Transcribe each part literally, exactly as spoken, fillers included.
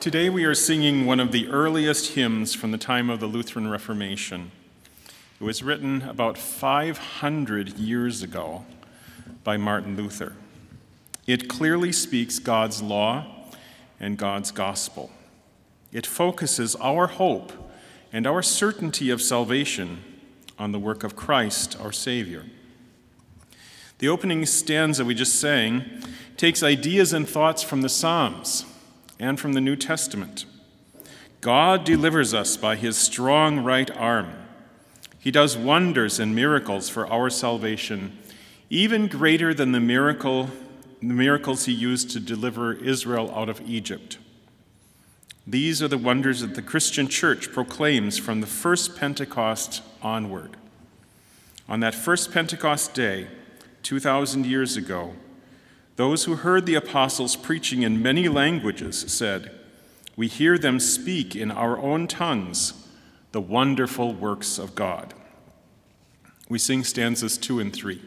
Today we are singing one of the earliest hymns from the time of the Lutheran Reformation. It was written about five hundred years ago by Martin Luther. It clearly speaks God's law and God's gospel. It focuses our hope and our certainty of salvation on the work of Christ, our Savior. The opening stanza we just sang takes ideas and thoughts from the Psalms and from the New Testament. God delivers us by his strong right arm. He does wonders and miracles for our salvation, even greater than the miracle, the miracles he used to deliver Israel out of Egypt. These are the wonders that the Christian church proclaims from the first Pentecost onward. On that first Pentecost day, two thousand years ago, those who heard the apostles preaching in many languages said, "We hear them speak in our own tongues the wonderful works of God." We sing stanzas two and three.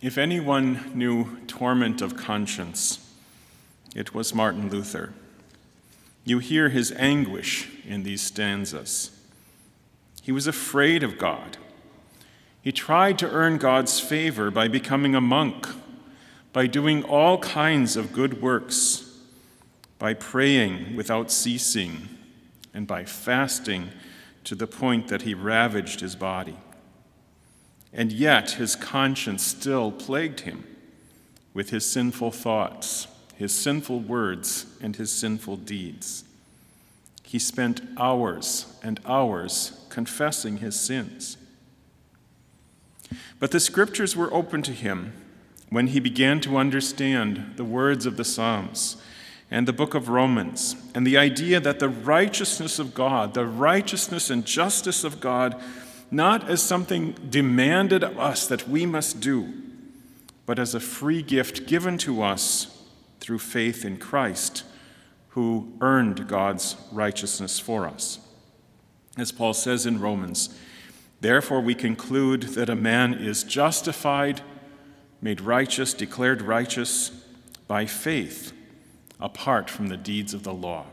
If anyone knew torment of conscience, it was Martin Luther. You hear his anguish in these stanzas. He was afraid of God. He tried to earn God's favor by becoming a monk, by doing all kinds of good works, by praying without ceasing, and by fasting to the point that he ravaged his body. And yet his conscience still plagued him with his sinful thoughts, his sinful words, and his sinful deeds. He spent hours and hours confessing his sins. But the scriptures were open to him when he began to understand the words of the Psalms and the book of Romans, and the idea that the righteousness of God, the righteousness and justice of God, not as something demanded of us that we must do, but as a free gift given to us through faith in Christ, who earned God's righteousness for us. As Paul says in Romans, "Therefore we conclude that a man is justified, made righteous, declared righteous by faith, apart from the deeds of the law."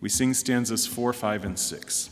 We sing stanzas four, five, and six.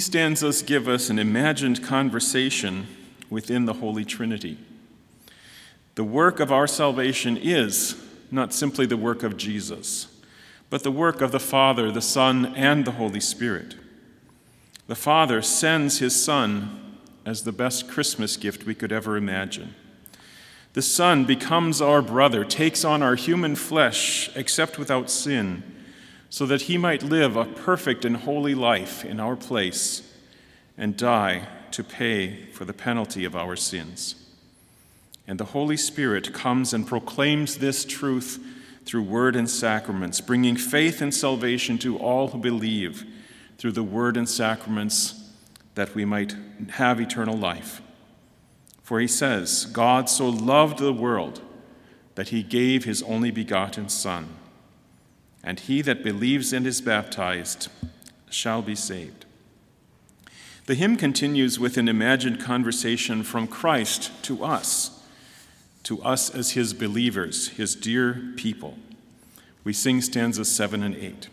These stanzas give us an imagined conversation within the Holy Trinity. The work of our salvation is not simply the work of Jesus, but the work of the Father, the Son, and the Holy Spirit. The Father sends his Son as the best Christmas gift we could ever imagine. The Son becomes our brother, takes on our human flesh, except without sin, so that he might live a perfect and holy life in our place and die to pay for the penalty of our sins. And the Holy Spirit comes and proclaims this truth through word and sacraments, bringing faith and salvation to all who believe through the word and sacraments that we might have eternal life. For he says, God so loved the world that he gave his only begotten Son, and he that believes and is baptized shall be saved. The hymn continues with an imagined conversation from Christ to us, to us as his believers, his dear people. We sing stanzas seven and eight.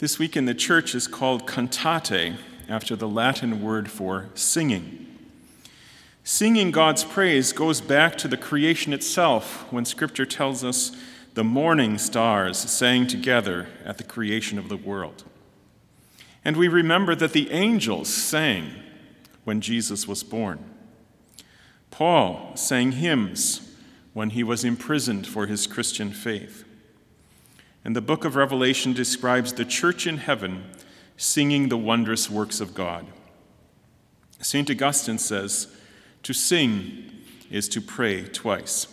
This week in the church is called cantate, after the Latin word for singing. Singing God's praise goes back to the creation itself, when Scripture tells us the morning stars sang together at the creation of the world. And we remember that the angels sang when Jesus was born. Paul sang hymns when he was imprisoned for his Christian faith. And the book of Revelation describes the church in heaven singing the wondrous works of God. Saint Augustine says, "To sing is to pray twice."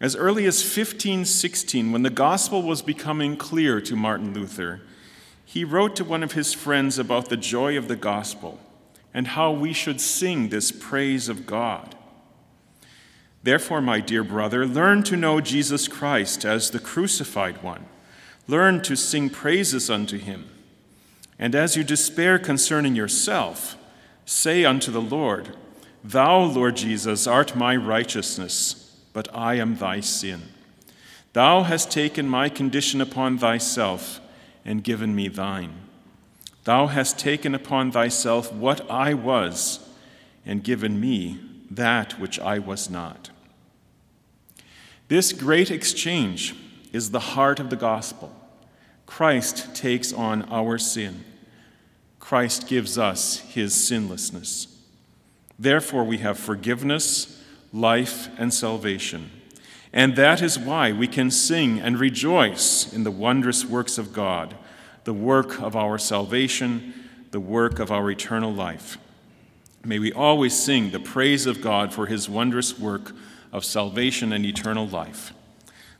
As early as fifteen sixteen, when the gospel was becoming clear to Martin Luther, he wrote to one of his friends about the joy of the gospel and how we should sing this praise of God. Therefore, my dear brother, learn to know Jesus Christ as the crucified one. Learn to sing praises unto him. And as you despair concerning yourself, say unto the Lord, Thou, Lord Jesus, art my righteousness, but I am thy sin. Thou hast taken my condition upon thyself and given me thine. Thou hast taken upon thyself what I was and given me that which I was not. This great exchange is the heart of the gospel. Christ takes on our sin. Christ gives us his sinlessness. Therefore, we have forgiveness, life, and salvation. And that is why we can sing and rejoice in the wondrous works of God, the work of our salvation, the work of our eternal life. May we always sing the praise of God for his wondrous work of salvation and eternal life.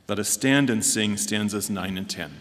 Let us stand and sing stanzas nine and ten.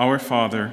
Our Father,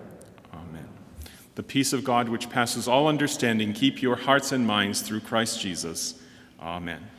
The peace of God, which passes all understanding, keep your hearts and minds through Christ Jesus. Amen.